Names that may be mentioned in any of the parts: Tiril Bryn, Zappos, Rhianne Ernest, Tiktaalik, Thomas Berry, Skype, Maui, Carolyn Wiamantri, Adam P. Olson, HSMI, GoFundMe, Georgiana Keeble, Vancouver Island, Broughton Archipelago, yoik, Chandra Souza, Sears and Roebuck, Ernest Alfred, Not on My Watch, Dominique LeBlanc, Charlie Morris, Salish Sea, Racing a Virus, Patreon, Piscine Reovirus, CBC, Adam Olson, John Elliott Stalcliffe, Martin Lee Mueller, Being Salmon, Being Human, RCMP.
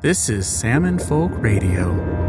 This is Salmon Folk Radio.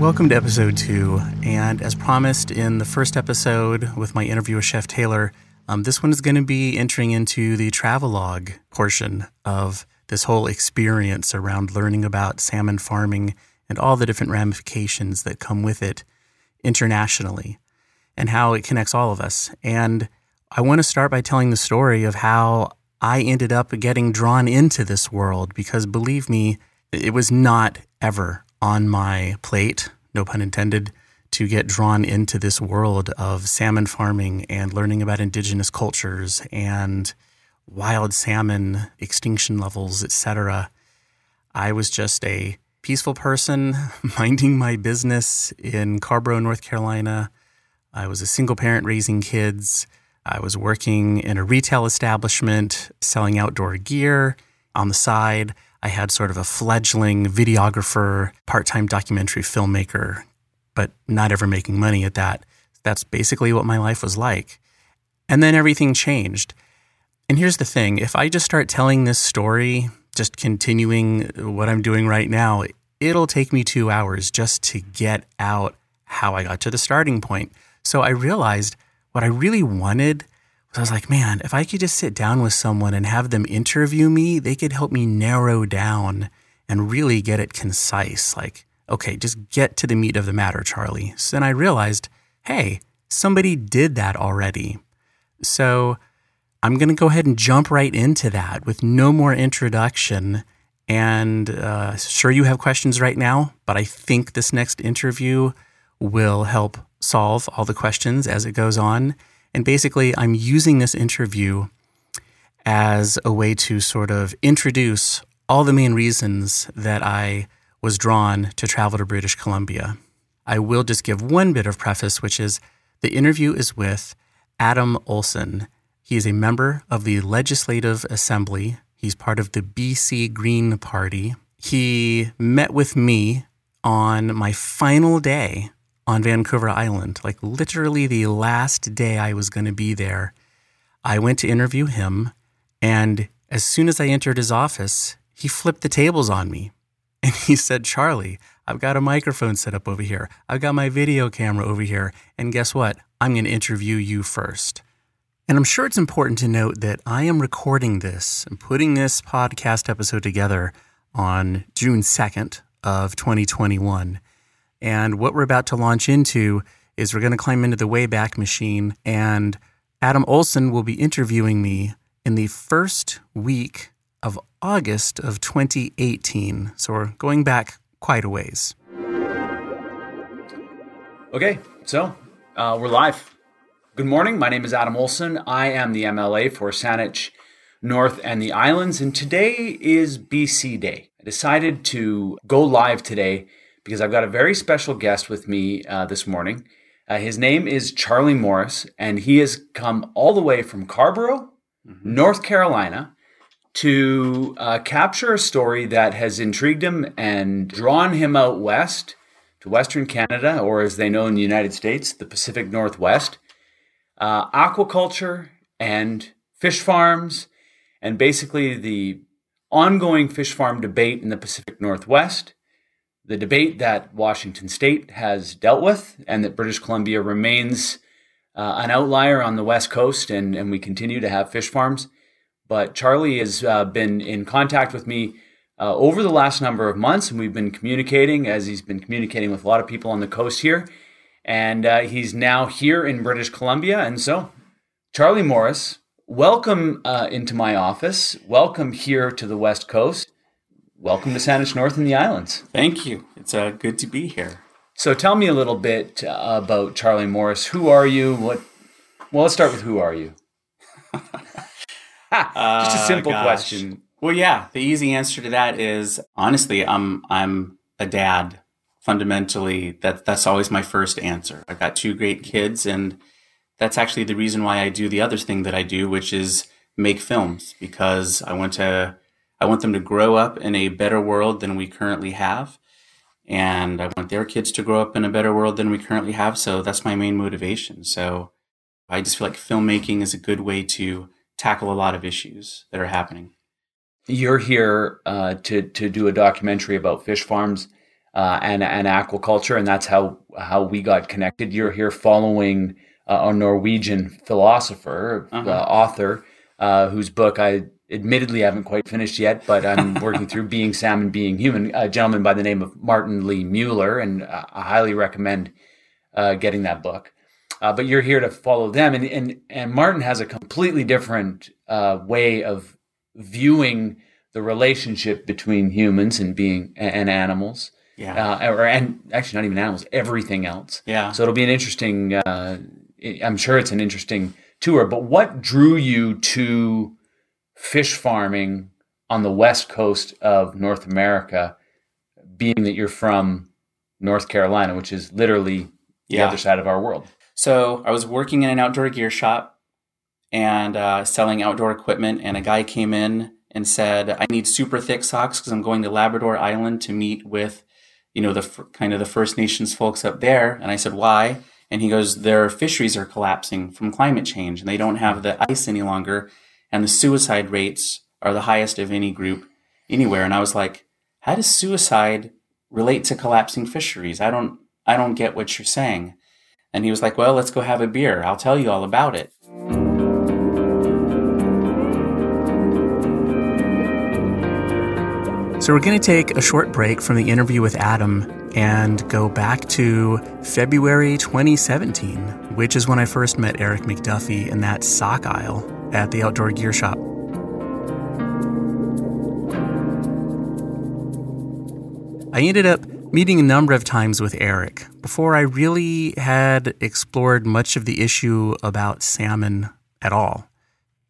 Welcome to episode 2, and as promised in the first episode with my interview with Chef Taylor, this one is going to be entering into the travelogue portion of this whole experience around learning about salmon farming and all the different ramifications that come with it internationally and how it connects all of us. And I want to start by telling the story of how I ended up getting drawn into this world, because believe me, it was not ever on my plate, no pun intended, to get drawn into this world of salmon farming and learning about indigenous cultures and wild salmon extinction levels, etc. I was just a peaceful person minding my business in Carborough, North Carolina. I was a single parent raising kids. I was working in a retail establishment selling outdoor gear on the side. I had sort of a fledgling videographer, part-time documentary filmmaker, but not ever making money at that. That's basically what my life was like. And then everything changed. And here's the thing. If I just start telling this story, just continuing what I'm doing right now, it'll take me 2 hours just to get out how I got to the starting point. So I realized what I really wanted was, I was like, man, if I could just sit down with someone and have them interview me, they could help me narrow down and really get it concise. Like, okay, just get to the meat of the matter, Charlie. So then I realized, hey, somebody did that already. So I'm going to go ahead and jump right into that with no more introduction. And sure, you have questions right now, but I think this next interview will help solve all the questions as it goes on. And basically, I'm using this interview as a way to sort of introduce all the main reasons that I was drawn to travel to British Columbia. I will just give one bit of preface, which is the interview is with Adam Olson. He is a member of the Legislative Assembly. He's part of the BC Green Party. He met with me on my final day on Vancouver Island, like literally the last day I was going to be there. I went to interview him, and as soon as I entered his office, he flipped the tables on me. And he said, Charlie, I've got a microphone set up over here. I've got my video camera over here. And guess what? I'm going to interview you first. And I'm sure it's important to note that I am recording this and putting this podcast episode together on June 2nd of 2021. And what we're about to launch into is we're going to climb into the Wayback Machine, and Adam Olson will be interviewing me in the first week of August of 2018. So we're going back quite a ways. Okay, so we're live. Good morning. My name is Adam Olson. I am the MLA for Saanich North and the Islands, and today is BC Day. I decided to go live today because I've got a very special guest with me this morning. His name is Charlie Morris, and he has come all the way from Carborough, North Carolina, to capture a story that has intrigued him and drawn him out west to Western Canada, or as they know in the United States, the Pacific Northwest, aquaculture and fish farms, and basically the ongoing fish farm debate in the Pacific Northwest. The debate that Washington State has dealt with, and that British Columbia remains an outlier on the West Coast, and we continue to have fish farms. But Charlie has been in contact with me over the last number of months, and we've been communicating as he's been communicating with a lot of people on the coast here. And he's now here in British Columbia. And so, Charlie Morris, welcome into my office. Welcome here to the West Coast. Welcome to Saanich North and the Islands. Thank you. It's good to be here. So tell me a little bit about Charlie Morris. Who are you? Well, let's start with who are you? Just a simple question. Well, yeah, the easy answer to that is, honestly, I'm a dad. Fundamentally, that's always my first answer. I've got two great kids, and that's actually the reason why I do the other thing that I do, which is make films, because I want them to grow up in a better world than we currently have. And I want their kids to grow up in a better world than we currently have. So that's my main motivation. So I just feel like filmmaking is a good way to tackle a lot of issues that are happening. You're here to do a documentary about fish farms and aquaculture, and that's how we got connected. You're here following a Norwegian philosopher, author, whose book I admittedly haven't quite finished yet, but I'm working through Being Salmon, Being Human, a gentleman by the name of Martin Lee Mueller, and I highly recommend getting that book. But you're here to follow them, and Martin has a completely different way of viewing the relationship between humans and being and animals, and actually not even animals, everything else. Yeah. So it'll be an interesting. I'm sure it's an interesting tour. But what drew you to fish farming on the west coast of North America, being that you're from North Carolina, which is literally the other side of our world? So I was working in an outdoor gear shop and selling outdoor equipment, and a guy came in and said, I need super thick socks because I'm going to Labrador Island to meet with, the First Nations folks up there. And I said, why? And he goes, their fisheries are collapsing from climate change and they don't have the ice any longer. And the suicide rates are the highest of any group anywhere. And I was like, how does suicide relate to collapsing fisheries? I don't get what you're saying. And he was like, well, let's go have a beer. I'll tell you all about it. So we're going to take a short break from the interview with Adam and go back to February 2017, which is when I first met Eric McDuffie in that sock aisle at the outdoor gear shop. I ended up meeting a number of times with Eric before I really had explored much of the issue about salmon at all.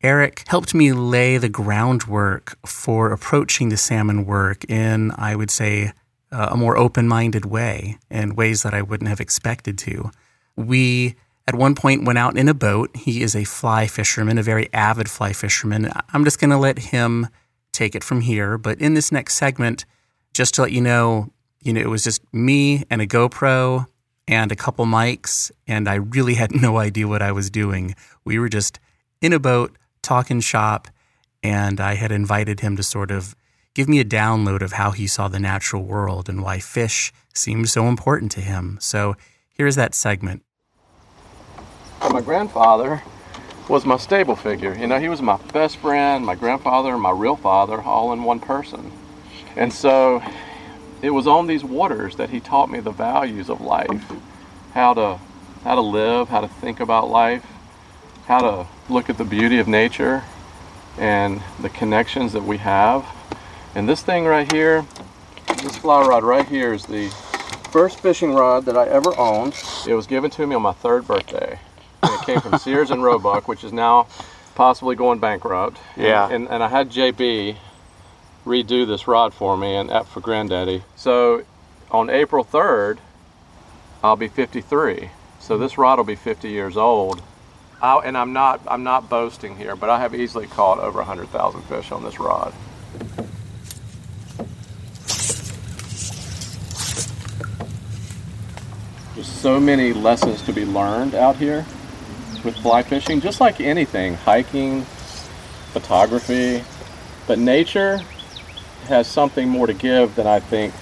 Eric helped me lay the groundwork for approaching the salmon work in, I would say, a more open-minded way, in ways that I wouldn't have expected to. We, at one point, went out in a boat. He is a fly fisherman, a very avid fly fisherman. I'm just going to let him take it from here. But in this next segment, just to let you know, it was just me and a GoPro and a couple mics, and I really had no idea what I was doing. We were just in a boat, talking shop, and I had invited him to sort of give me a download of how he saw the natural world and why fish seemed so important to him. So here's that segment. My grandfather was my stable figure. He was my best friend, my grandfather, and my real father, all in one person. And so it was on these waters that he taught me the values of life, how to live, how to think about life, how to look at the beauty of nature and the connections that we have. And this thing right here, this fly rod right here, is the first fishing rod that I ever owned. It was given to me on my third birthday. And it came from Sears and Roebuck, which is now possibly going bankrupt. Yeah. And I had JB redo this rod for me and for granddaddy. So on April 3rd, I'll be 53. So this rod will be 50 years old. I'm not boasting here, but I have easily caught over 100,000 fish on this rod. There's so many lessons to be learned out here with fly fishing, just like anything, hiking, photography, but nature has something more to give than I think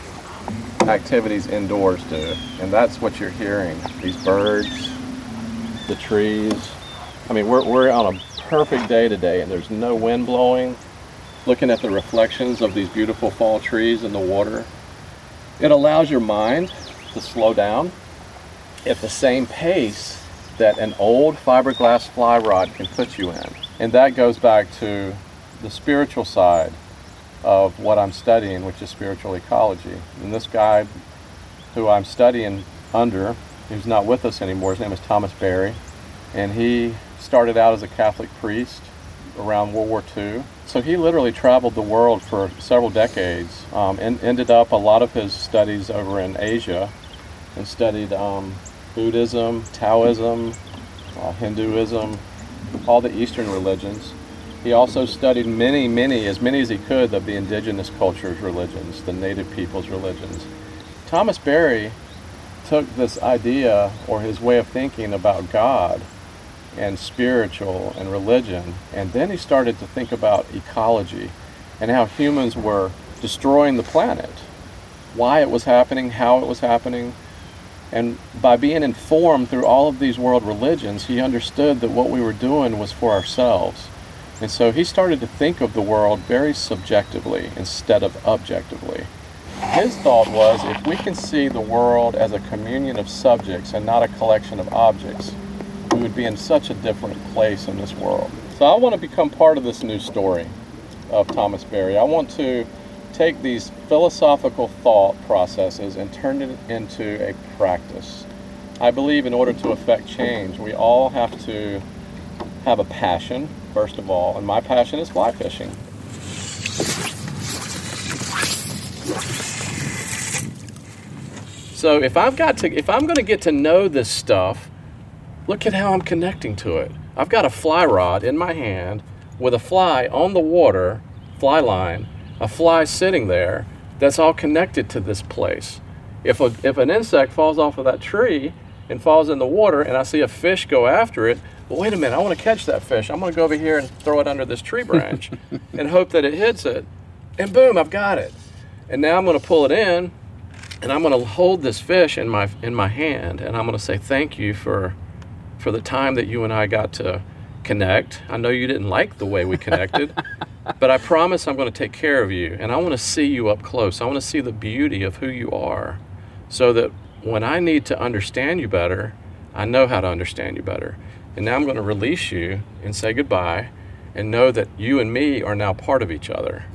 activities indoors do. And that's what you're hearing. These birds, the trees. I mean, we're on a perfect day today and there's no wind blowing. Looking at the reflections of these beautiful fall trees in the water, it allows your mind to slow down at the same pace that an old fiberglass fly rod can put you in. And that goes back to the spiritual side of what I'm studying, which is spiritual ecology. And this guy who I'm studying under, who's not with us anymore, his name is Thomas Berry, and he started out as a Catholic priest around World War II So he literally traveled the world for several decades, and ended up a lot of his studies over in Asia, and studied Buddhism, Taoism, Hinduism, all the Eastern religions. He also studied as many as he could of the indigenous cultures' religions, the native people's religions. Thomas Berry took this idea, or his way of thinking about God and spiritual and religion, and then he started to think about ecology and how humans were destroying the planet, why it was happening, how it was happening. And by being informed through all of these world religions, he understood that what we were doing was for ourselves. And so he started to think of the world very subjectively instead of objectively. His thought was, if we can see the world as a communion of subjects and not a collection of objects, we would be in such a different place in this world. So I want to become part of this new story of Thomas Berry. I want to take these philosophical thought processes and turn it into a practice. I believe in order to affect change, we all have to have a passion, first of all, and my passion is fly fishing. So if I'm going to get to know this stuff, look at how I'm connecting to it. I've got a fly rod in my hand with a fly on the water, fly line, a fly sitting there that's all connected to this place. If an insect falls off of that tree and falls in the water and I see a fish go after it, well, wait a minute, I want to catch that fish. I'm going to go over here and throw it under this tree branch and hope that it hits it. And boom, I've got it. And now I'm going to pull it in. And I'm going to hold this fish in my hand, and I'm going to say thank you for the time that you and I got to connect. I know you didn't like the way we connected, but I promise I'm going to take care of you, and I want to see you up close. I want to see the beauty of who you are, so that when I need to understand you better, I know how to understand you better. And now I'm going to release you and say goodbye, and know that you and me are now part of each other.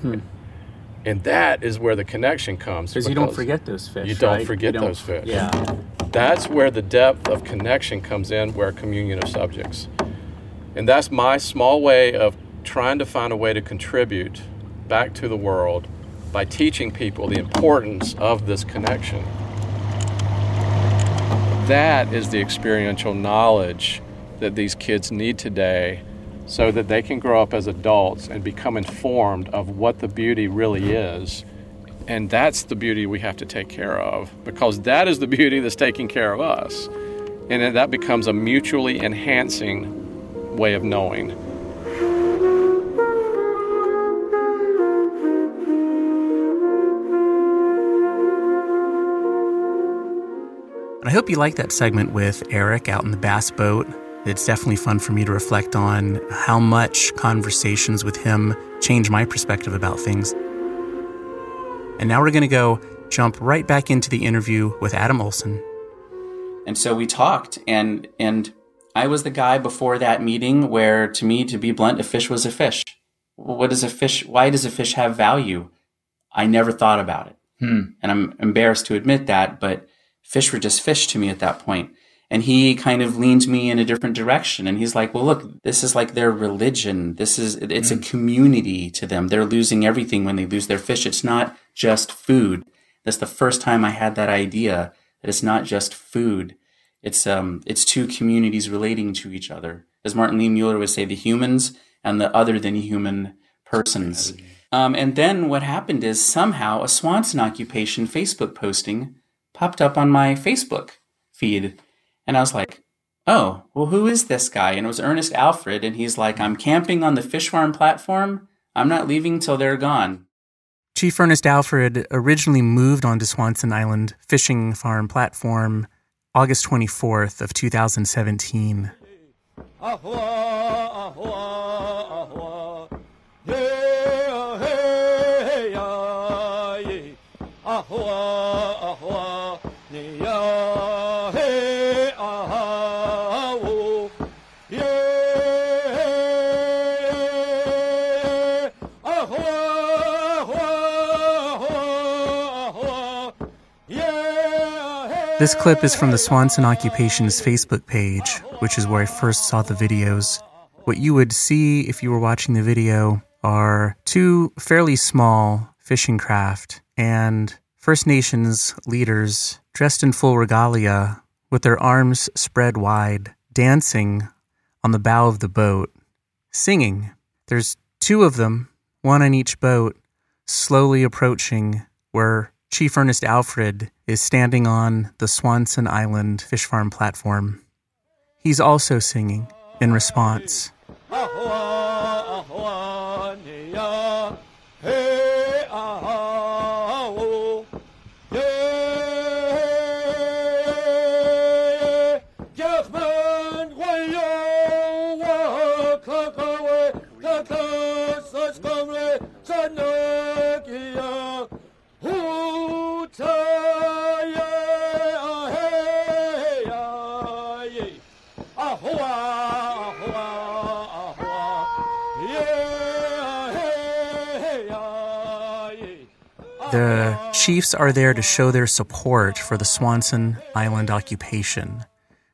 And that is where the connection comes. Because you don't forget those fish, You don't forget those fish. Yeah. That's where the depth of connection comes in, where communion of subjects. And that's my small way of trying to find a way to contribute back to the world by teaching people the importance of this connection. That is the experiential knowledge that these kids need today, so that they can grow up as adults and become informed of what the beauty really is. And that's the beauty we have to take care of, because that is the beauty that's taking care of us. And then that becomes a mutually enhancing way of knowing. And I hope you liked that segment with Eric out in the bass boat. It's definitely fun for me to reflect on how much conversations with him change my perspective about things. And now we're going to go jump right back into the interview with Adam Olson. And so we talked, and I was the guy before that meeting where, to me, to be blunt, a fish was a fish. What is a fish? Why does a fish have value? I never thought about it. And I'm embarrassed to admit that, but fish were just fish to me at that point. And he kind of leaned me in a different direction. And he's like, well, look, this is like their religion. It's a community to them. They're losing everything when they lose their fish. It's not just food. That's the first time I had that idea that it's not just food. It's two communities relating to each other. As Martin Lee Mueller would say, the humans and the other than human persons. And then what happened is somehow a Swanson occupation Facebook posting popped up on my Facebook feed. And I was like, oh, well, who is this guy? And it was Ernest Alfred. And he's like, I'm camping on the fish farm platform. I'm not leaving till they're gone. Chief Ernest Alfred originally moved onto Swanson Island fishing farm platform August 24th of 2017. This clip is from the Swanson Occupation's Facebook page, which is where I first saw the videos. What you would see if you were watching the video are two fairly small fishing craft and First Nations leaders dressed in full regalia with their arms spread wide, dancing on the bow of the boat, singing. There's two of them, one on each boat, slowly approaching where Chief Ernest Alfred is standing on the Swanson Island fish farm platform. He's also singing in response. The chiefs are there to show their support for the Swanson Island occupation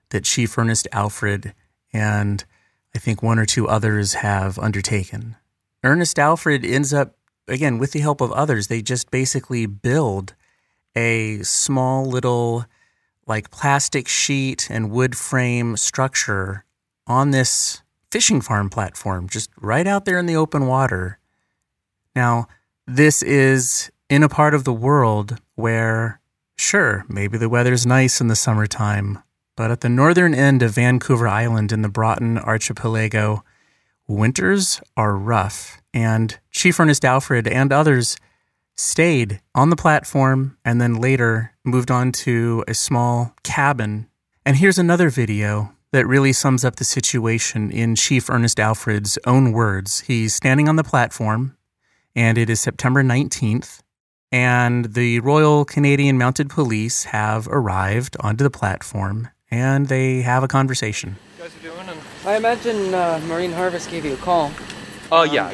that Chief Ernest Alfred and I think one or two others have undertaken. Ernest Alfred ends up, again, with the help of others, they just basically build a small little like plastic sheet and wood frame structure on this fishing farm platform, just right out there in the open water. Now, this is in a part of the world where, sure, maybe the weather's nice in the summertime, but at the northern end of Vancouver Island in the Broughton Archipelago, winters are rough. And Chief Ernest Alfred and others stayed on the platform and then later moved on to a small cabin. And here's another video that really sums up the situation in Chief Ernest Alfred's own words. He's standing on the platform, and it is September 19th. And the Royal Canadian Mounted Police have arrived onto the platform, and they have a conversation. You guys are doing? I imagine Marine Harvest gave you a call. Oh, yeah.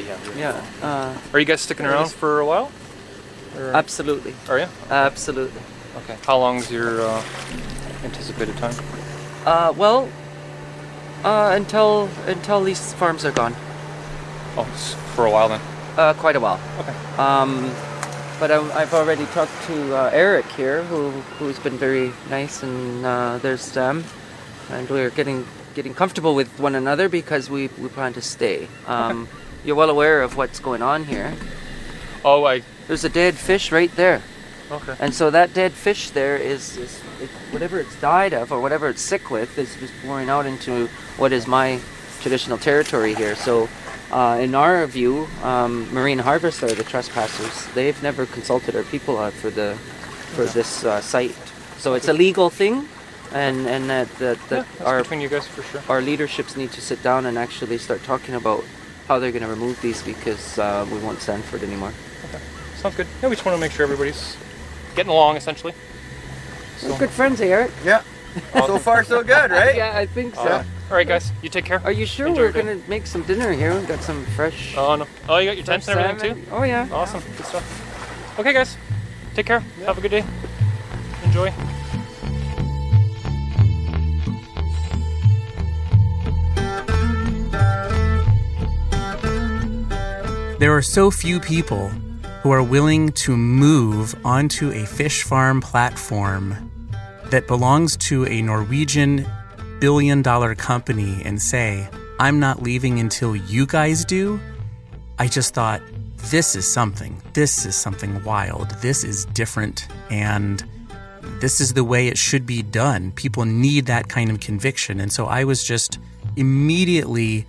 Are you guys sticking around for a while? Or? Absolutely. Are you? Absolutely. Okay. How long's your anticipated time? Until these farms are gone. Oh, for a while then. Quite a while. Okay. But I've already talked to Eric here, who's been very nice, and there's them, and we're getting comfortable with one another because we plan to stay. Okay. You're well aware of what's going on here. Oh, there's a dead fish right there. Okay. And so that dead fish there is whatever it's died of or whatever it's sick with is just pouring out into what is my traditional territory here. So. In our view, Marine Harvest are the trespassers. They've never consulted our people for this site, so it's a legal thing, and our between you guys for sure. Our leaderships need to sit down and actually start talking about how they're going to remove these because we won't stand for it anymore. Okay, sounds good. Yeah, we just want to make sure everybody's getting along essentially. So. We're good friends, Eric. Yeah. So far, so good, right? Yeah, I think so. All right, guys. You take care. Are you sure we're going to make some dinner here? We've got some fresh... Oh, no. Oh, you got your tents and everything, too? Oh, yeah. Awesome. Yeah. Good stuff. Okay, guys. Take care. Yeah. Have a good day. Enjoy. There are so few people who are willing to move onto a fish farm platform that belongs to a Norwegian billion-dollar company and say, I'm not leaving until you guys do. I just thought, this is something. This is something wild. This is different, and this is the way it should be done. People need that kind of conviction. And so I was just immediately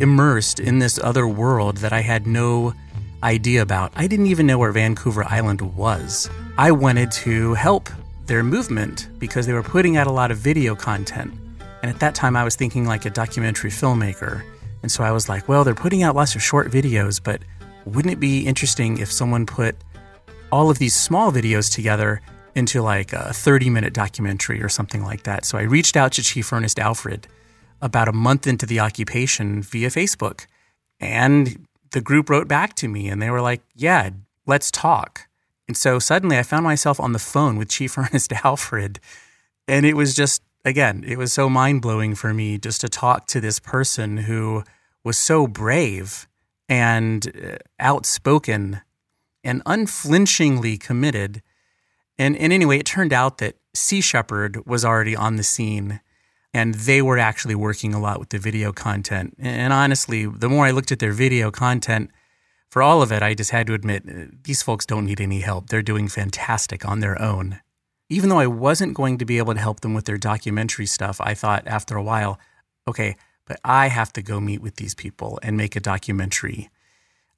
immersed in this other world that I had no idea about. I didn't even know where Vancouver Island was. I wanted to help their movement because they were putting out a lot of video content. And at that time, I was thinking like a documentary filmmaker. And so I was like, well, they're putting out lots of short videos, but wouldn't it be interesting if someone put all of these small videos together into like a 30-minute documentary or something like that? So I reached out to Chief Ernest Alfred about a month into the occupation via Facebook. And the group wrote back to me and they were like, yeah, let's talk. And so suddenly I found myself on the phone with Chief Ernest Alfred. And it was just, again, it was so mind-blowing for me just to talk to this person who was so brave and outspoken and unflinchingly committed. And anyway, it turned out that Sea Shepherd was already on the scene, and they were actually working a lot with the video content. And honestly, the more I looked at their video content, for all of it, I just had to admit, these folks don't need any help. They're doing fantastic on their own. Even though I wasn't going to be able to help them with their documentary stuff, I thought after a while, okay, but I have to go meet with these people and make a documentary.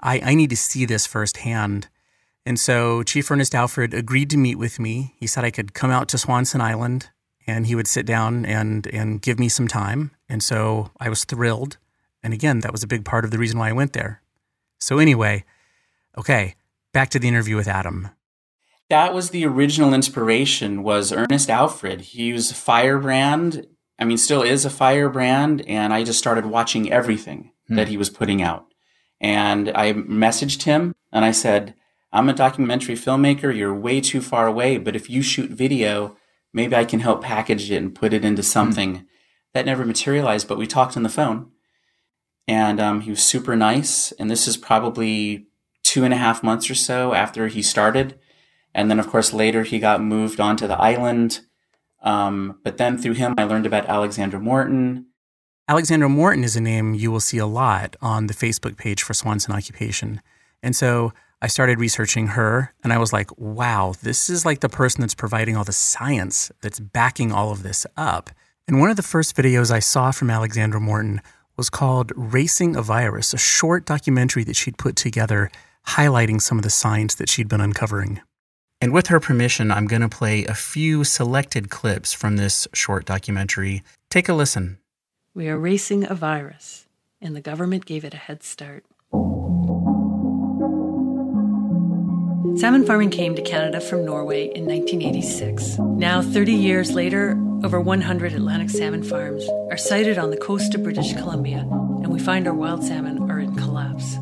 I need to see this firsthand. And so Chief Ernest Alfred agreed to meet with me. He said I could come out to Swanson Island and he would sit down and give me some time. And so I was thrilled. And again, that was a big part of the reason why I went there. So anyway, okay, back to the interview with Adam. That was the original inspiration, was Ernest Alfred. He was a firebrand. I mean, still is a firebrand. And I just started watching everything that he was putting out. And I messaged him and I said, I'm a documentary filmmaker. You're way too far away. But if you shoot video, maybe I can help package it and put it into something. That never materialized, but we talked on the phone. And he was super nice. And this is probably 2.5 months or so after he started. And then, of course, later he got moved onto the island. But then through him, I learned about Alexandra Morton. Alexandra Morton is a name you will see a lot on the Facebook page for Swanson Occupation. And so I started researching her, and I was like, wow, this is like the person that's providing all the science that's backing all of this up. And one of the first videos I saw from Alexandra Morton was called Racing a Virus, a short documentary that she'd put together highlighting some of the science that she'd been uncovering. And with her permission, I'm going to play a few selected clips from this short documentary. Take a listen. We are racing a virus, and the government gave it a head start. Salmon farming came to Canada from Norway in 1986. Now, 30 years later, over 100 Atlantic salmon farms are sited on the coast of British Columbia, and we find our wild salmon are in collapse.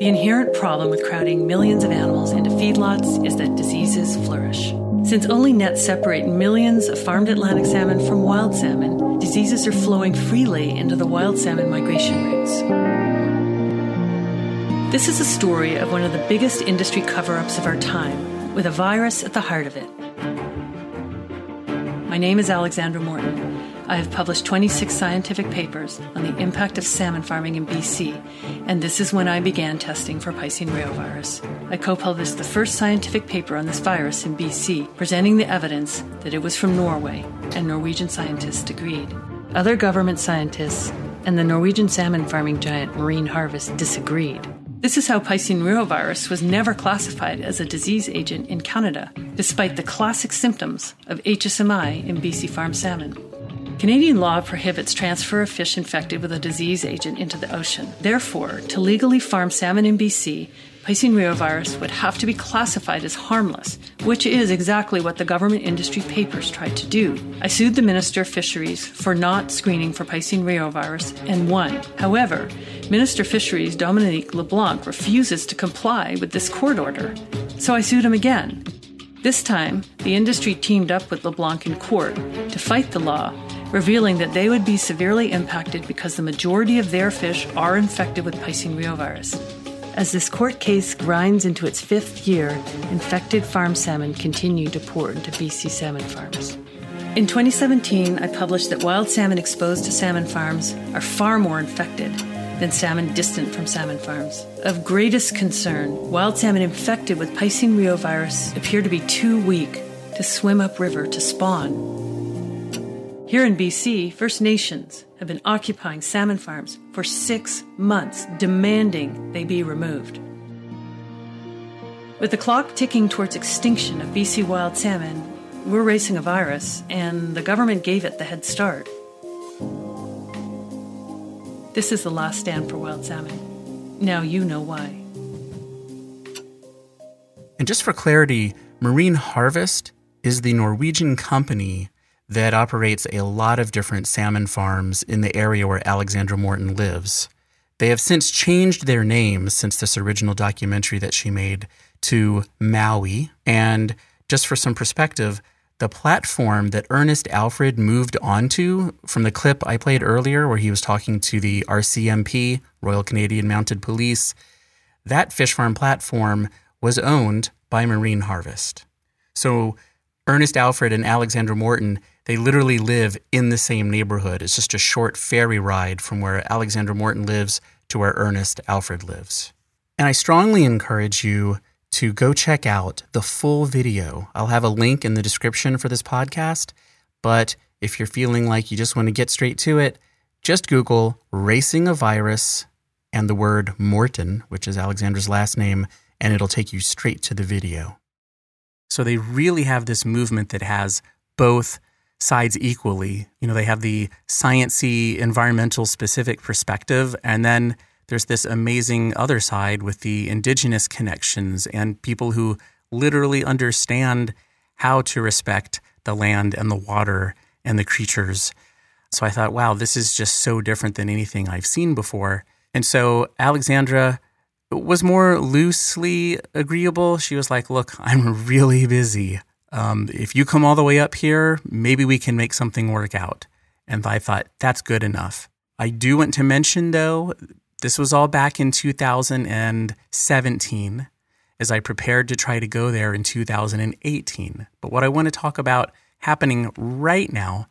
The inherent problem with crowding millions of animals into feedlots is that diseases flourish. Since only nets separate millions of farmed Atlantic salmon from wild salmon, diseases are flowing freely into the wild salmon migration routes. This is a story of one of the biggest industry cover-ups of our time, with a virus at the heart of it. My name is Alexandra Morton. I have published 26 scientific papers on the impact of salmon farming in BC, and this is when I began testing for Piscine Reovirus. I co-published the first scientific paper on this virus in BC, presenting the evidence that it was from Norway, and Norwegian scientists agreed. Other government scientists and the Norwegian salmon farming giant Marine Harvest disagreed. This is how Piscine Reovirus was never classified as a disease agent in Canada, despite the classic symptoms of HSMI in BC farm salmon. Canadian law prohibits transfer of fish infected with a disease agent into the ocean. Therefore, to legally farm salmon in BC, Piscine Reovirus would have to be classified as harmless, which is exactly what the government industry papers tried to do. I sued the Minister of Fisheries for not screening for Piscine Reovirus and won. However, Minister of Fisheries Dominique LeBlanc refuses to comply with this court order, so I sued him again. This time, the industry teamed up with LeBlanc in court to fight the law, revealing that they would be severely impacted because the majority of their fish are infected with Piscine Reovirus. As this court case grinds into its 5th year, infected farm salmon continue to pour into BC salmon farms. In 2017, I published that wild salmon exposed to salmon farms are far more infected than salmon distant from salmon farms. Of greatest concern, wild salmon infected with Piscine Reovirus appear to be too weak to swim upriver to spawn. Here in BC, First Nations have been occupying salmon farms for 6 months, demanding they be removed. With the clock ticking towards extinction of BC wild salmon, we're racing a virus, and the government gave it the head start. This is the last stand for wild salmon. Now you know why. And just for clarity, Marine Harvest is the Norwegian company that operates a lot of different salmon farms in the area where Alexandra Morton lives. They have since changed their names since this original documentary that she made to Maui. And just for some perspective, the platform that Ernest Alfred moved onto from the clip I played earlier where he was talking to the RCMP, Royal Canadian Mounted Police, that fish farm platform was owned by Marine Harvest. So Ernest Alfred and Alexandra Morton, they literally live in the same neighborhood. It's just a short ferry ride from where Alexandra Morton lives to where Ernest Alfred lives. And I strongly encourage you to go check out the full video. I'll have a link in the description for this podcast, but if you're feeling like you just want to get straight to it, just Google Racing a Virus and the word Morton, which is Alexandra's last name, and it'll take you straight to the video. So they really have this movement that has both sides equally. You know, they have the science-y, environmental-specific perspective, and then there's this amazing other side with the indigenous connections and people who literally understand how to respect the land and the water and the creatures. So I thought, wow, this is just so different than anything I've seen before. And so Alexandra was more loosely agreeable. She was like, look, I'm really busy. If you come all the way up here, maybe we can make something work out. And I thought, that's good enough. I do want to mention, though, this was all back in 2017 as I prepared to try to go there in 2018. But what I want to talk about happening right now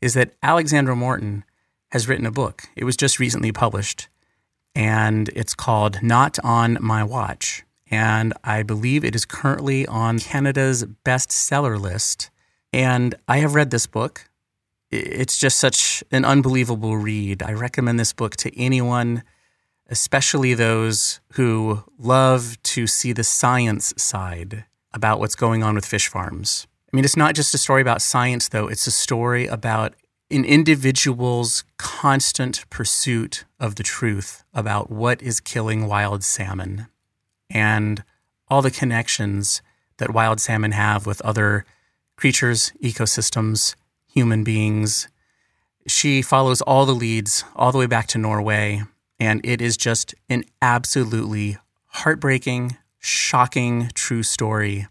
is that Alexandra Morton has written a book. It was just recently published, and it's called Not on My Watch. And I believe it is currently on Canada's bestseller list. And I have read this book. It's just such an unbelievable read. I recommend this book to anyone, especially those who love to see the science side about what's going on with fish farms. I mean, it's not just a story about science, though. It's a story about an individual's constant pursuit of the truth about what is killing wild salmon and all the connections that wild salmon have with other creatures, ecosystems, human beings. She follows all the leads all the way back to Norway. And it is just an absolutely heartbreaking, shocking, true story.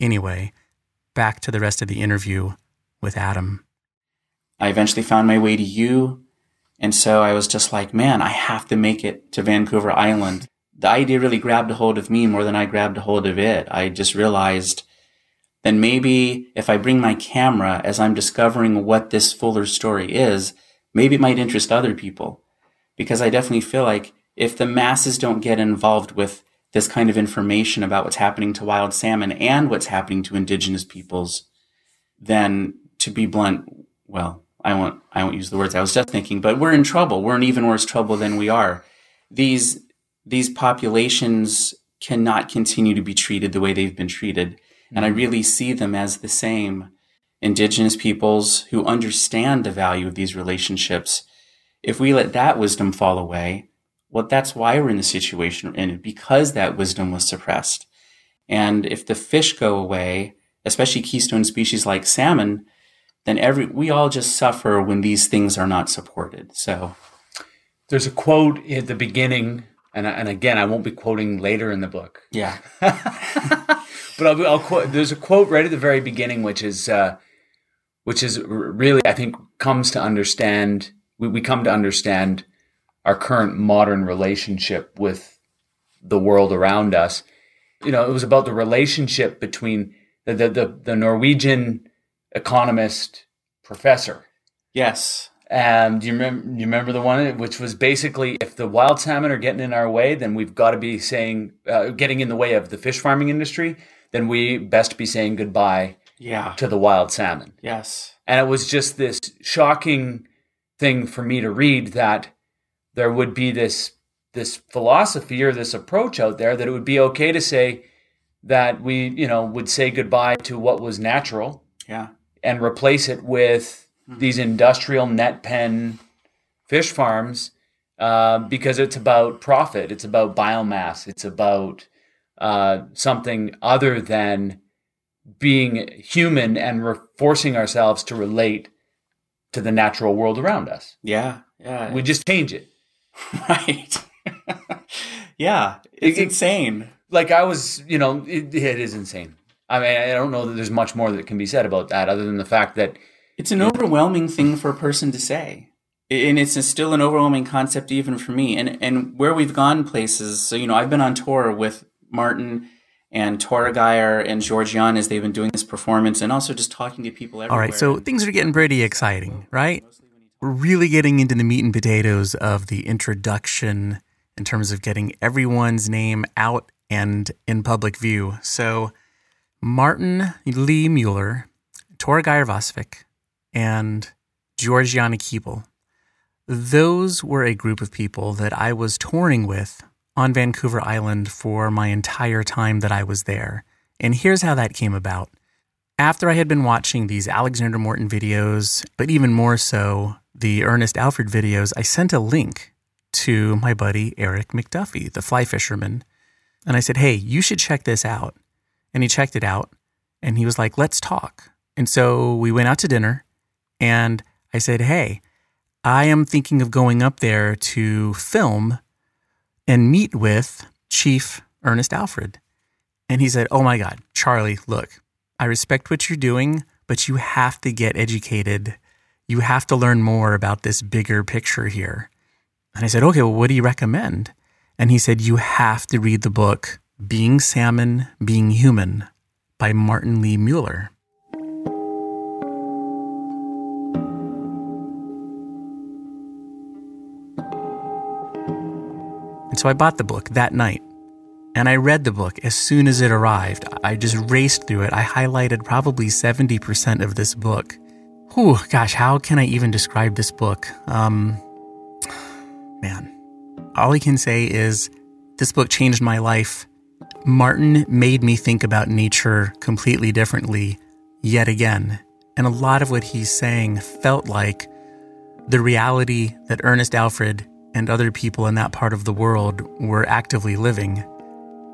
Anyway, back to the rest of the interview with Adam. I eventually found my way to you. And so I was just like, man, I have to make it to Vancouver Island. The idea really grabbed a hold of me more than I grabbed a hold of it. I just realized then maybe if I bring my camera as I'm discovering what this fuller story is, maybe it might interest other people. Because I definitely feel like if the masses don't get involved with this kind of information about what's happening to wild salmon and what's happening to indigenous peoples, then to be blunt, well, I won't use the words I was just thinking, but we're in trouble. We're in even worse trouble than we are. These populations cannot continue to be treated the way they've been treated. And I really see them as the same indigenous peoples who understand the value of these relationships. If we let that wisdom fall away, well, that's why we're in the situation we're in, because that wisdom was suppressed. And if the fish go away, especially keystone species like salmon, then we all just suffer when these things are not supported. So there's a quote at the beginning, and again, I won't be quoting later in the book. Yeah. But I'll quote, there's a quote right at the very beginning, which is really, I think, comes to understand. We come to understand our current modern relationship with the world around us. You know, it was about the relationship between the Norwegian economist professor. Yes. And do you remember the one which was basically, if the wild salmon are getting in our way, then we've got to be saying, getting in the way of the fish farming industry, then we best be saying goodbye to the wild salmon. Yes. And it was just this shocking thing for me to read that there would be this philosophy or this approach out there that it would be okay to say that we, you know, would say goodbye to what was natural and replace it with these industrial net pen fish farms because it's about profit, it's about biomass, it's about something other than being human and forcing ourselves to relate to the natural world around us. Yeah. We just change it. Right. It's insane. Like I was, you know, it is insane. I mean, I don't know that there's much more that can be said about that other than the fact that it's an overwhelming thing for a person to say. And it's still an overwhelming concept even for me. And where we've gone places, so, you know, I've been on tour with Martin and Torgeir and Georgiana as they've been doing this performance and also just talking to people everywhere. All right, so things are getting pretty exciting, right? We're really getting into the meat and potatoes of the introduction in terms of getting everyone's name out and in public view. So Martin Lee Mueller, Torgeir Vassvik, and Georgiana Keeble. Those were a group of people that I was touring with on Vancouver Island for my entire time that I was there. And here's how that came about. After I had been watching these Alexandra Morton videos, but even more so the Ernest Alfred videos, I sent a link to my buddy Eric McDuffie, the fly fisherman. And I said, hey, you should check this out. And he checked it out and he was like, let's talk. And so we went out to dinner and I said, hey, I am thinking of going up there to film and meet with Chief Ernest Alfred. And he said, oh my God, Charlie, look, I respect what you're doing, but you have to get educated. You have to learn more about this bigger picture here. And I said, okay, well, what do you recommend? And he said, you have to read the book, Being Salmon, Being Human by Martin Lee Mueller. And so I bought the book that night, and I read the book as soon as it arrived. I just raced through it. I highlighted probably 70% of this book. Whew, gosh, how can I even describe this book? Man, all I can say is this book changed my life. Martin made me think about nature completely differently yet again. And a lot of what he's saying felt like the reality that Ernest Alfred and other people in that part of the world were actively living.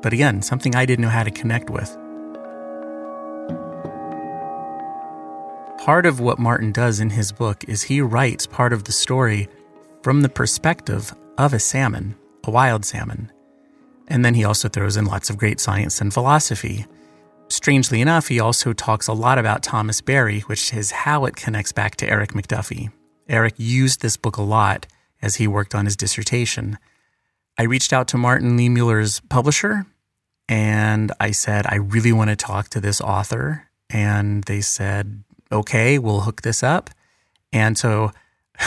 But again, something I didn't know how to connect with. Part of what Martin does in his book is he writes part of the story from the perspective of a salmon, a wild salmon. And then he also throws in lots of great science and philosophy. Strangely enough, he also talks a lot about Thomas Berry, which is how it connects back to Eric McDuffie. Eric used this book a lot as he worked on his dissertation. I reached out to Martin Lee Mueller's publisher, and I said, I really want to talk to this author. And they said, okay, we'll hook this up. And so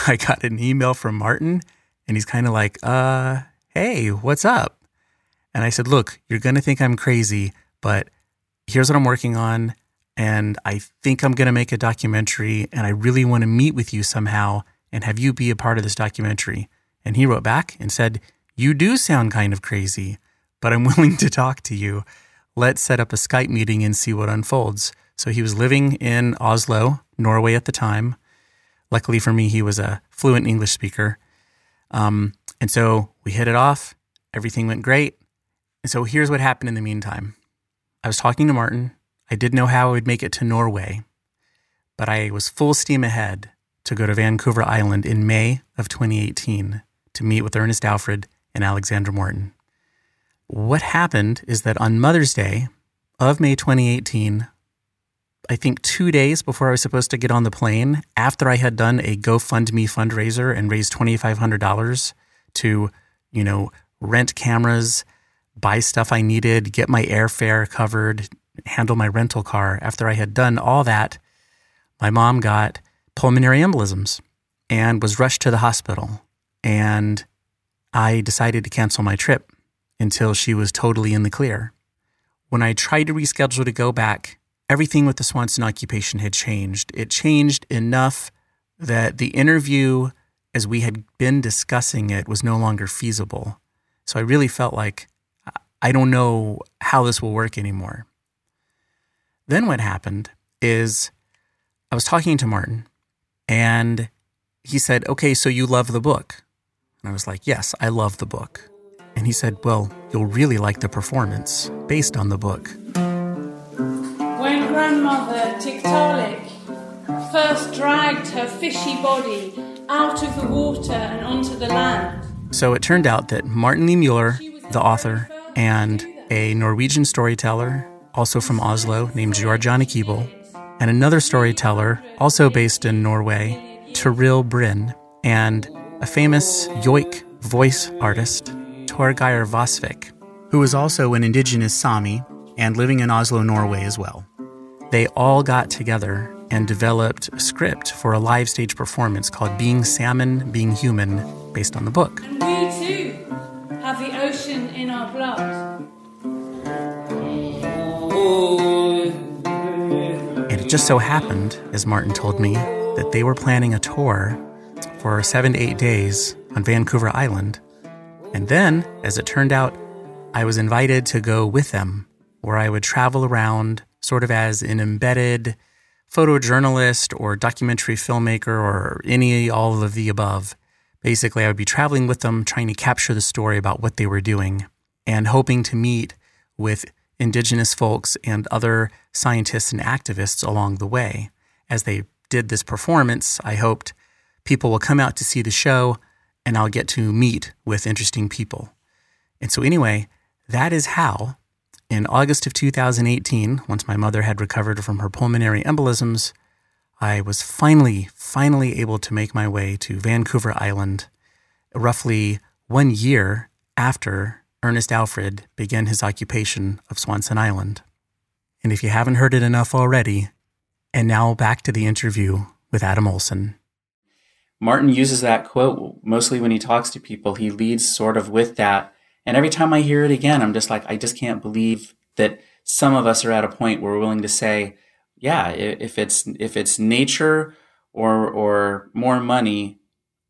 I got an email from Martin, and he's kind of like, hey, what's up? And I said, look, you're going to think I'm crazy, but here's what I'm working on, and I think I'm going to make a documentary, and I really want to meet with you somehow and have you be a part of this documentary. And he wrote back and said, you do sound kind of crazy, but I'm willing to talk to you. Let's set up a Skype meeting and see what unfolds. So he was living in Oslo, Norway at the time. Luckily for me, he was a fluent English speaker. And so we hit it off. Everything went great. And so here's what happened in the meantime. I was talking to Martin. I didn't know how I would make it to Norway, but I was full steam ahead to go to Vancouver Island in May of 2018 to meet with Ernest Alfred and Alexandra Morton. What happened is that on Mother's Day of May 2018, I think 2 days before I was supposed to get on the plane, after I had done a GoFundMe fundraiser and raised $2,500 to, you know, rent cameras, buy stuff I needed, get my airfare covered, handle my rental car. After I had done all that, my mom got pulmonary embolisms and was rushed to the hospital. And I decided to cancel my trip until she was totally in the clear. When I tried to reschedule to go back, everything with the Swanson occupation had changed. It changed enough that the interview, as we had been discussing it, was no longer feasible. So I really felt like, I don't know how this will work anymore. Then what happened is I was talking to Martin, and he said, okay, so you love the book. And I was like, yes, I love the book. And he said, well, you'll really like the performance based on the book. When Grandmother Tiktaalik first dragged her fishy body out of the water and onto the land. So it turned out that Martin Lee Mueller, the author, and a Norwegian storyteller also from Oslo, named Georgiana Keeble, and another storyteller, also based in Norway, Tiril Bryn, and a famous yoik voice artist, Torgeir Vassvik, who is also an indigenous Sami and living in Oslo, Norway as well. They all got together and developed a script for a live stage performance called Being Salmon, Being Human, based on the book. And we too have the ocean in our blood. And it just so happened, as Martin told me, that they were planning a tour for 7 to 8 days on Vancouver Island. And then, as it turned out, I was invited to go with them, where I would travel around sort of as an embedded photojournalist or documentary filmmaker or all of the above. Basically, I would be traveling with them, trying to capture the story about what they were doing and hoping to meet with indigenous folks and other scientists and activists along the way. As they did this performance, I hoped people will come out to see the show and I'll get to meet with interesting people. And so anyway, that is how, in August of 2018, once my mother had recovered from her pulmonary embolisms, I was finally able to make my way to Vancouver Island, roughly 1 year after Ernest Alfred began his occupation of Swanson Island. And if you haven't heard it enough already, and now back to the interview with Adam Olson. Martin uses that quote mostly when he talks to people. He leads sort of with that. And every time I hear it again, I'm just like, I just can't believe that some of us are at a point where we're willing to say, yeah, if it's nature or more money.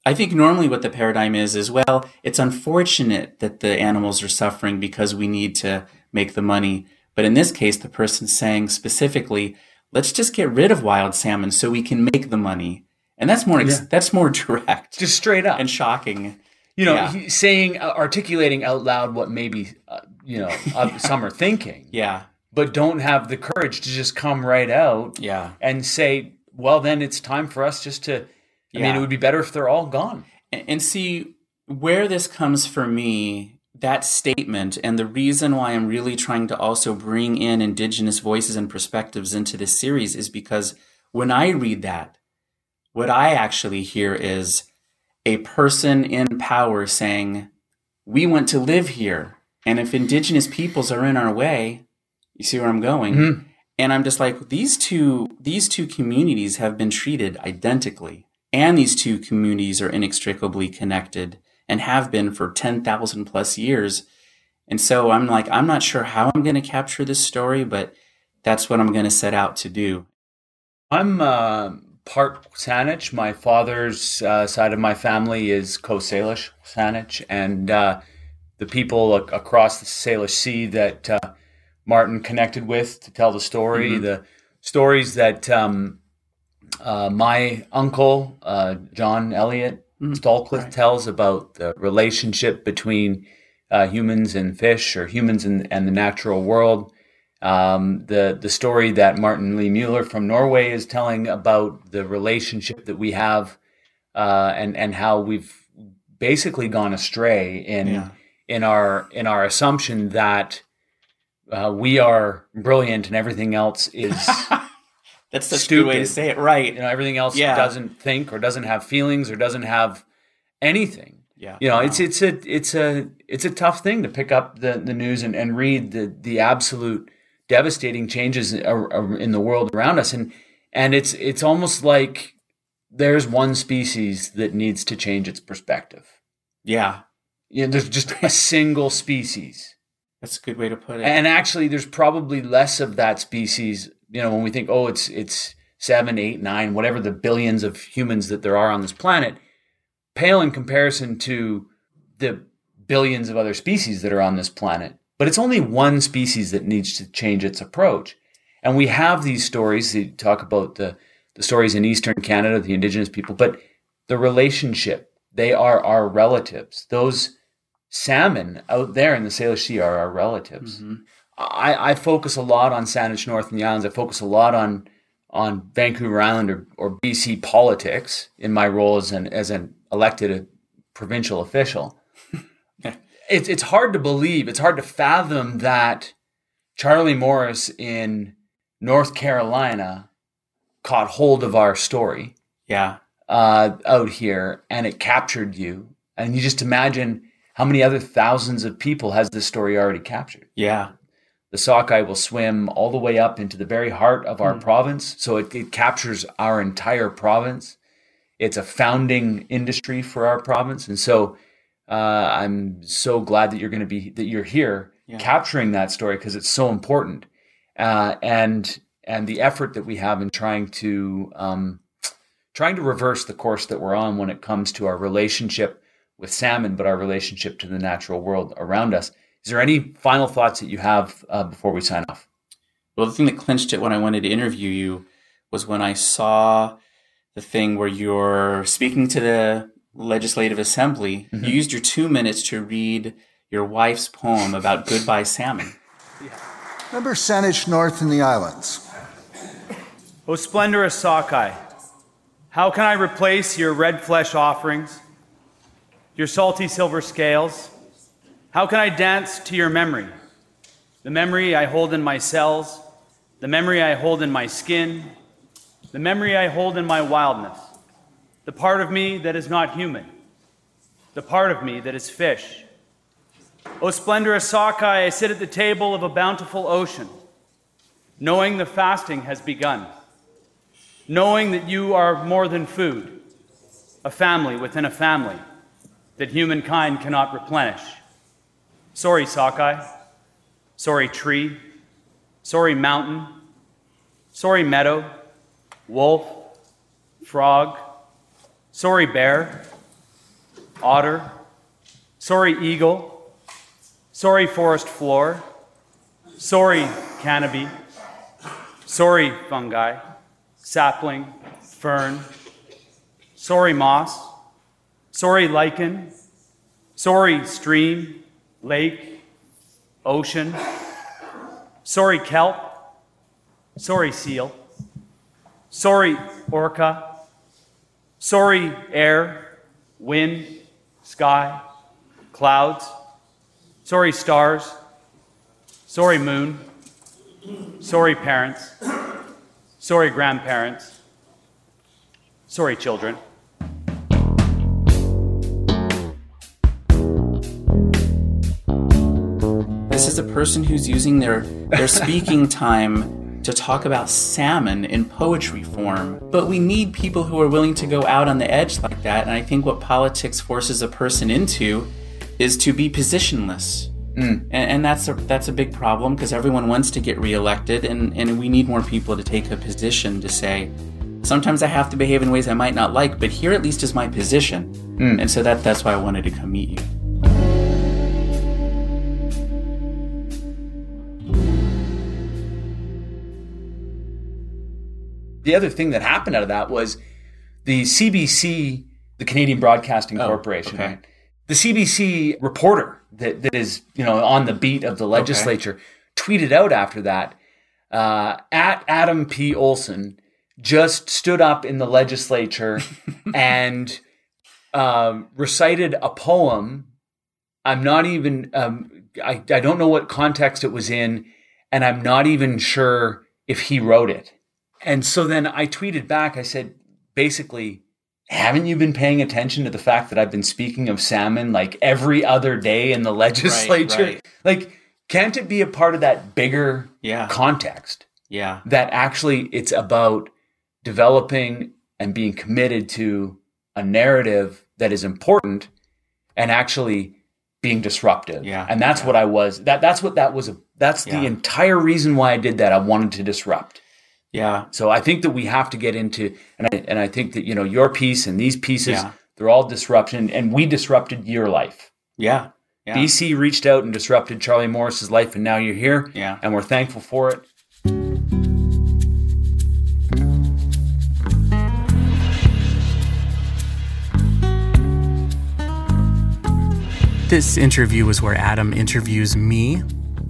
I think normally what the paradigm is, well, it's unfortunate that the animals are suffering because we need to make the money. But in this case, the person's saying specifically, let's just get rid of wild salmon so we can make the money. And that's more that's more direct. Just straight up. And shocking. You know, articulating out loud what maybe, some are thinking. Yeah. But don't have the courage to just come right out and say, well, then it's time for us just to, I mean, it would be better if they're all gone. And see, where this comes for me, that statement, and the reason why I'm really trying to also bring in indigenous voices and perspectives into this series is because when I read that, what I actually hear is a person in power saying, we want to live here. And if indigenous peoples are in our way, you see where I'm going? Mm-hmm. And I'm just like, these two communities have been treated identically. And these two communities are inextricably connected and have been for 10,000 plus years. And so I'm like, I'm not sure how I'm going to capture this story, but that's what I'm going to set out to do. I'm part Saanich. My father's side of my family is Coast Salish Saanich, and the people across the Salish Sea that Martin connected with to tell the story, mm-hmm. the stories that my uncle, John Elliott Stalcliffe, right. tells about the relationship between humans and fish, or humans and the natural world. The story that Martin Lee Mueller from Norway is telling about the relationship that we have, and how we've basically gone astray in our assumption that we are brilliant and everything else is that's such stupid. A good way to say it, right? You know, everything else doesn't think or doesn't have feelings or doesn't have anything. Yeah, you know, it's a tough thing to pick up the news and read the absolute devastating changes in the world around us, and it's almost like there's one species that needs to change its perspective. Yeah, you know, there's just a single species. That's a good way to put it. And actually, there's probably less of that species. You know, when we think, oh, it's 7, 8, 9, whatever the billions of humans that there are on this planet. Pale in comparison to the billions of other species that are on this planet. But it's only one species that needs to change its approach. And we have these stories. You talk about the stories in Eastern Canada, the Indigenous people, but the relationship, they are our relatives. Those salmon out there in the Salish Sea are our relatives. Mm-hmm. I focus a lot on Saanich North and the Islands. I focus a lot on Vancouver Island or BC politics in my role as an elected a provincial official. It's hard to believe, it's hard to fathom that Charlie Morris in North Carolina caught hold of our story. Yeah. Out here, and it captured you. And you just imagine how many other thousands of people has this story already captured. Yeah. The sockeye will swim all the way up into the very heart of our province. So it captures our entire province. It's a founding industry for our province. And so I'm so glad that you're here capturing that story, because it's so important. And the effort that we have in trying to reverse the course that we're on when it comes to our relationship with salmon, but our relationship to the natural world around us. Is there any final thoughts that you have before we sign off? Well, the thing that clinched it when I wanted to interview you was when I saw the thing where you're speaking to the Legislative Assembly. Mm-hmm. You used your 2 minutes to read your wife's poem about Goodbye Salmon. Yeah. Remember Saanich North in the islands. O splendorous sockeye, how can I replace your red flesh offerings, your salty silver scales? How can I dance to your memory? The memory I hold in my cells, the memory I hold in my skin, the memory I hold in my wildness, the part of me that is not human, the part of me that is fish. O splendorous sockeye, I sit at the table of a bountiful ocean, knowing the fasting has begun, knowing that you are more than food, a family within a family that humankind cannot replenish. Sorry, sockeye. Sorry, tree. Sorry, mountain. Sorry, meadow. Wolf. Frog. Sorry, bear. Otter. Sorry, eagle. Sorry, forest floor. Sorry, canopy. Sorry, fungi. Sapling. Fern. Sorry, moss. Sorry, lichen. Sorry, stream. Lake, ocean, sorry kelp, sorry seal, sorry orca, sorry air, wind, sky, clouds, sorry stars, sorry moon, sorry parents, sorry grandparents, sorry children. This is a person who's using their speaking time to talk about salmon in poetry form. But we need people who are willing to go out on the edge like that. And I think what politics forces a person into is to be positionless. Mm. And that's a big problem, because everyone wants to get reelected. And we need more people to take a position to say, sometimes I have to behave in ways I might not like, but here at least is my position. Mm. And so that's why I wanted to come meet you. The other thing that happened out of that was the CBC, the Canadian Broadcasting Corporation, okay. Right? The CBC reporter that is, on the beat of the legislature, tweeted out after that, at Adam P. Olson just stood up in the legislature and recited a poem. I'm not even, I don't know what context it was in, and I'm not even sure if he wrote it. And so then I tweeted back, I said, basically, haven't you been paying attention to the fact that I've been speaking of salmon like every other day in the legislature? Right. Like, can't it be a part of that bigger context? Yeah. That actually it's about developing and being committed to a narrative that is important and actually being disruptive. Yeah. And that's what I was. That's the entire reason why I did that. I wanted to disrupt. Yeah. So I think that we have to get into, and I think that, your piece and these pieces, they're all disruption, and we disrupted your life. Yeah. Yeah. BC reached out and disrupted Charlie Morris's life, and now you're here. Yeah. And we're thankful for it. This interview is where Adam interviews me,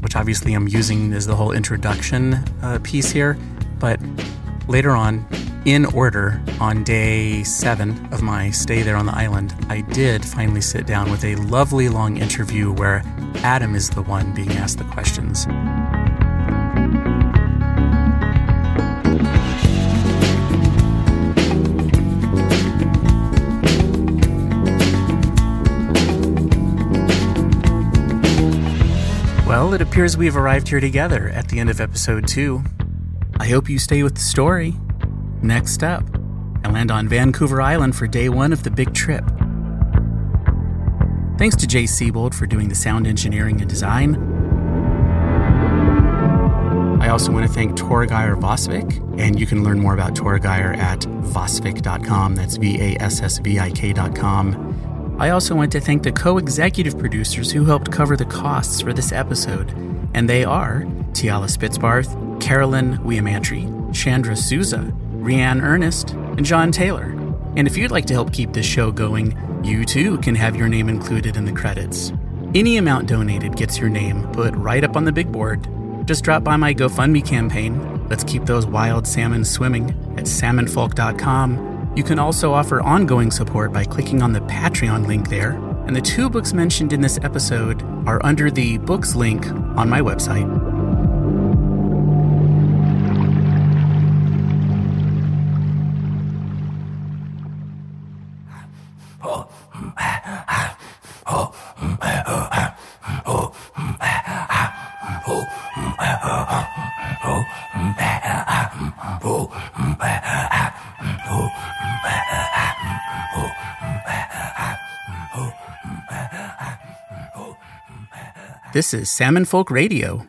which obviously I'm using as the whole introduction piece here. But later on, in order, on day 7 of my stay there on the island, I did finally sit down with a lovely long interview where Adam is the one being asked the questions. Well, it appears we've arrived here together at the end of episode 2. I hope you stay with the story. Next up, I land on Vancouver Island for day 1 of the big trip. Thanks to Jay Siebold for doing the sound engineering and design. I also want to thank Torgeir Vassvik, and you can learn more about Torgeir at vassvik.com. That's vassvik.com. I also want to thank the co-executive producers who helped cover the costs for this episode, and they are Tiala Spitzbarth, Carolyn Wiamantri, Chandra Souza, Rhianne Ernest, and John Taylor. And if you'd like to help keep this show going, you too can have your name included in the credits. Any amount donated gets your name put right up on the big board. Just drop by my GoFundMe campaign. Let's keep those wild salmon swimming at salmonfolk.com. You can also offer ongoing support by clicking on the Patreon link there. And the 2 books mentioned in this episode are under the books link on my website. This is Salmon Folk Radio.